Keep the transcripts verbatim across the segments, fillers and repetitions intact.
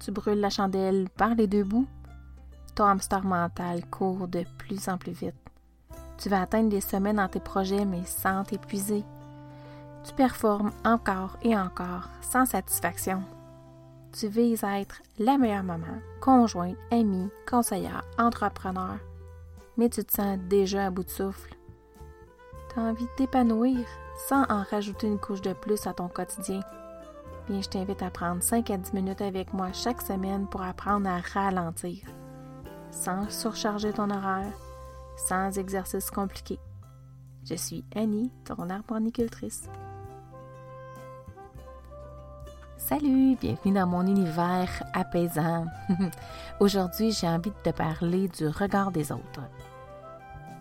Tu brûles la chandelle par les deux bouts. Ton hamster mental court de plus en plus vite. Tu vas atteindre des sommets dans tes projets, mais sans t'épuiser. Tu performes encore et encore, sans satisfaction. Tu vises à être la meilleure maman, conjointe, amie, conseillère, entrepreneur. Mais tu te sens déjà à bout de souffle. Tu as envie de t'épanouir sans en rajouter une couche de plus à ton quotidien. Bien, je t'invite à prendre cinq à dix minutes avec moi chaque semaine pour apprendre à ralentir, sans surcharger ton horaire, sans exercices compliqués. Je suis Annie, ton harmonicultrice. Salut, bienvenue dans mon univers apaisant. Aujourd'hui, j'ai envie de te parler du regard des autres.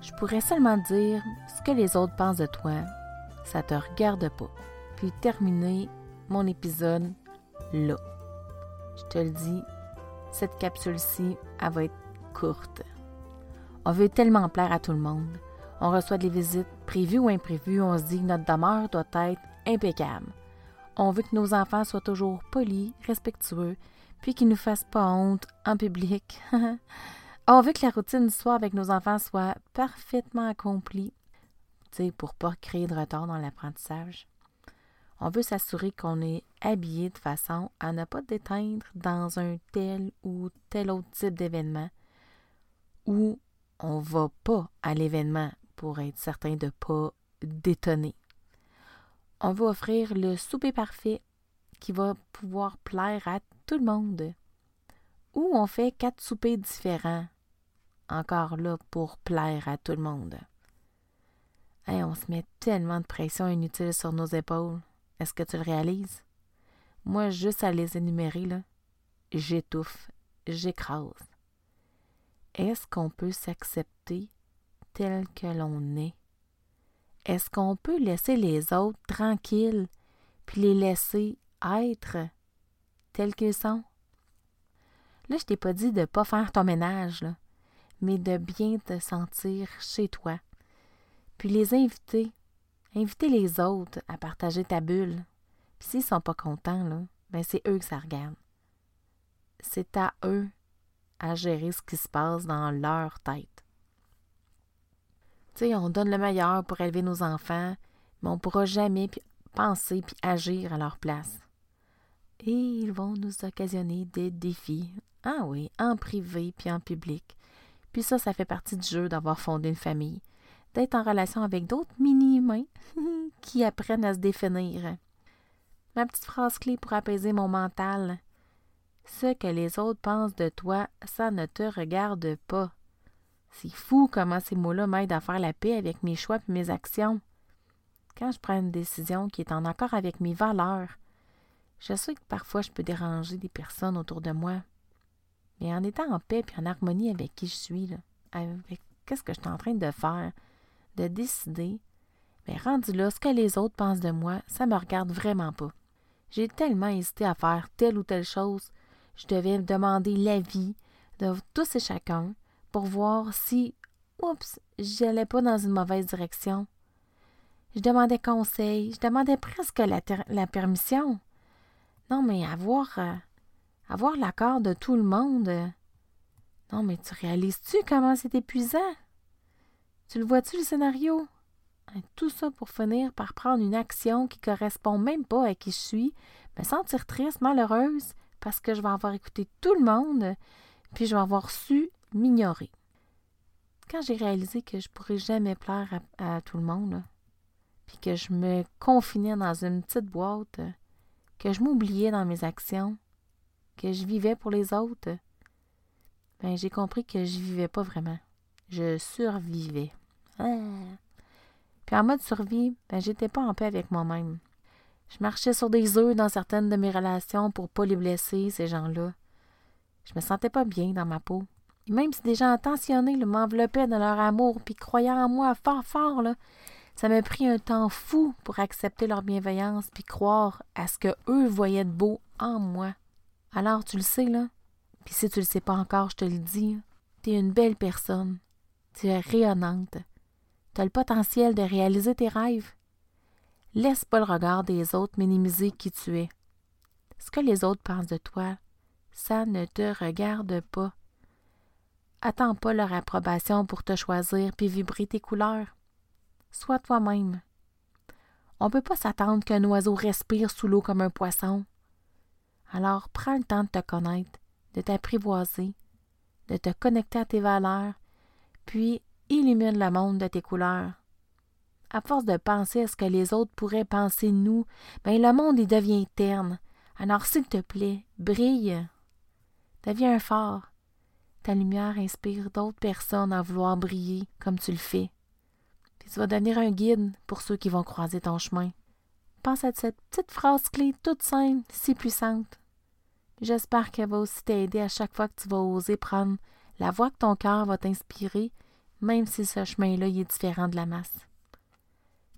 Je pourrais seulement dire ce que les autres pensent de toi, ça te regarde pas, puis terminer mon épisode là. Je te le dis, cette capsule-ci, elle va être courte. On veut tellement plaire à tout le monde. On reçoit des visites prévues ou imprévues, on se dit que notre demeure doit être impeccable. On veut que nos enfants soient toujours polis, respectueux, puis qu'ils ne nous fassent pas honte en public. On veut que la routine du soir avec nos enfants soit parfaitement accomplie, tu sais, pour ne pas créer de retard dans l'apprentissage. On veut s'assurer qu'on est habillé de façon à ne pas déteindre dans un tel ou tel autre type d'événement, ou on ne va pas à l'événement pour être certain de ne pas détonner. On veut offrir le souper parfait qui va pouvoir plaire à tout le monde. Ou on fait quatre soupers différents, encore là, pour plaire à tout le monde. Hey, on se met tellement de pression inutile sur nos épaules. Est-ce que tu le réalises? Moi, juste à les énumérer, là, j'étouffe, j'écrase. Est-ce qu'on peut s'accepter tel que l'on est? Est-ce qu'on peut laisser les autres tranquilles puis les laisser être tels qu'ils sont? Là, je t'ai pas dit de pas faire ton ménage, là, mais de bien te sentir chez toi. Puis les inviter, inviter les autres à partager ta bulle. Puis s'ils sont pas contents, là, ben c'est eux que ça regarde. C'est à eux à gérer ce qui se passe dans leur tête. T'sais, on donne le meilleur pour élever nos enfants, mais on ne pourra jamais penser puis agir à leur place. Et ils vont nous occasionner des défis. Ah oui, en privé puis en public. Puis ça, ça fait partie du jeu d'avoir fondé une famille, d'être en relation avec d'autres mini-humains qui apprennent à se définir. Ma petite phrase clé pour apaiser mon mental. Ce que les autres pensent de toi, ça ne te regarde pas. C'est fou comment ces mots-là m'aident à faire la paix avec mes choix et mes actions. Quand je prends une décision qui est en accord avec mes valeurs, je sais que parfois je peux déranger des personnes autour de moi. Mais en étant en paix et en harmonie avec qui je suis, là, avec qu'est-ce que je suis en train de faire, de décider, mais rendu là, ce que les autres pensent de moi, ça ne me regarde vraiment pas. J'ai tellement hésité à faire telle ou telle chose, je devais demander l'avis de tous et chacun, pour voir si, oups, j'allais pas dans une mauvaise direction. Je demandais conseil, je demandais presque la, ter- la permission. Non, mais avoir, euh, avoir l'accord de tout le monde. Euh, non, mais tu réalises-tu comment c'est épuisant? Tu le vois-tu, le scénario? Hein, tout ça pour finir par prendre une action qui correspond même pas à qui je suis, me sentir triste, malheureuse, parce que je vais avoir écouté tout le monde, puis je vais avoir su m'ignorer. Quand j'ai réalisé que je ne pourrais jamais plaire à, à tout le monde, là, puis que je me confinais dans une petite boîte, que je m'oubliais dans mes actions, que je vivais pour les autres, bien, j'ai compris que je ne vivais pas vraiment. Je survivais. Ah. Puis en mode survie, bien, j'étais pas en paix avec moi-même. Je marchais sur des œufs dans certaines de mes relations pour ne pas les blesser, ces gens-là. Je me sentais pas bien dans ma peau. Et même si des gens attentionnés là, m'enveloppaient dans leur amour puis croyaient en moi fort fort, là, ça m'a pris un temps fou pour accepter leur bienveillance puis croire à ce que eux voyaient de beau en moi. Alors tu le sais, là, puis si tu le sais pas encore, je te le dis, tu es une belle personne, tu es rayonnante, tu as le potentiel de réaliser tes rêves. Laisse pas le regard des autres minimiser qui tu es. Ce que les autres pensent de toi, Ça ne te regarde pas. Attends pas leur approbation pour te choisir puis vibrer tes couleurs. Sois toi-même. On ne peut pas s'attendre qu'un oiseau respire sous l'eau comme un poisson. Alors prends le temps de te connaître, de t'apprivoiser, de te connecter à tes valeurs, puis illumine le monde de tes couleurs. À force de penser à ce que les autres pourraient penser de nous, bien le monde il devient terne. Alors s'il te plaît, brille. Deviens fort. Ta lumière inspire d'autres personnes à vouloir briller comme tu le fais. Puis tu vas devenir un guide pour ceux qui vont croiser ton chemin. Pense à cette petite phrase-clé toute simple, si puissante. J'espère qu'elle va aussi t'aider à chaque fois que tu vas oser prendre la voie que ton cœur va t'inspirer, même si ce chemin-là il est différent de la masse.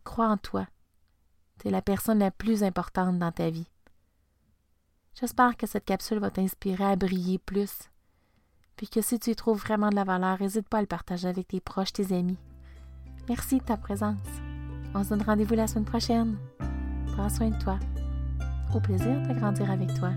Crois en toi. Tu es la personne la plus importante dans ta vie. J'espère que cette capsule va t'inspirer à briller plus. Puis que si tu y trouves vraiment de la valeur, n'hésite pas à le partager avec tes proches, tes amis. Merci de ta présence. On se donne rendez-vous la semaine prochaine. Prends soin de toi. Au plaisir de grandir avec toi.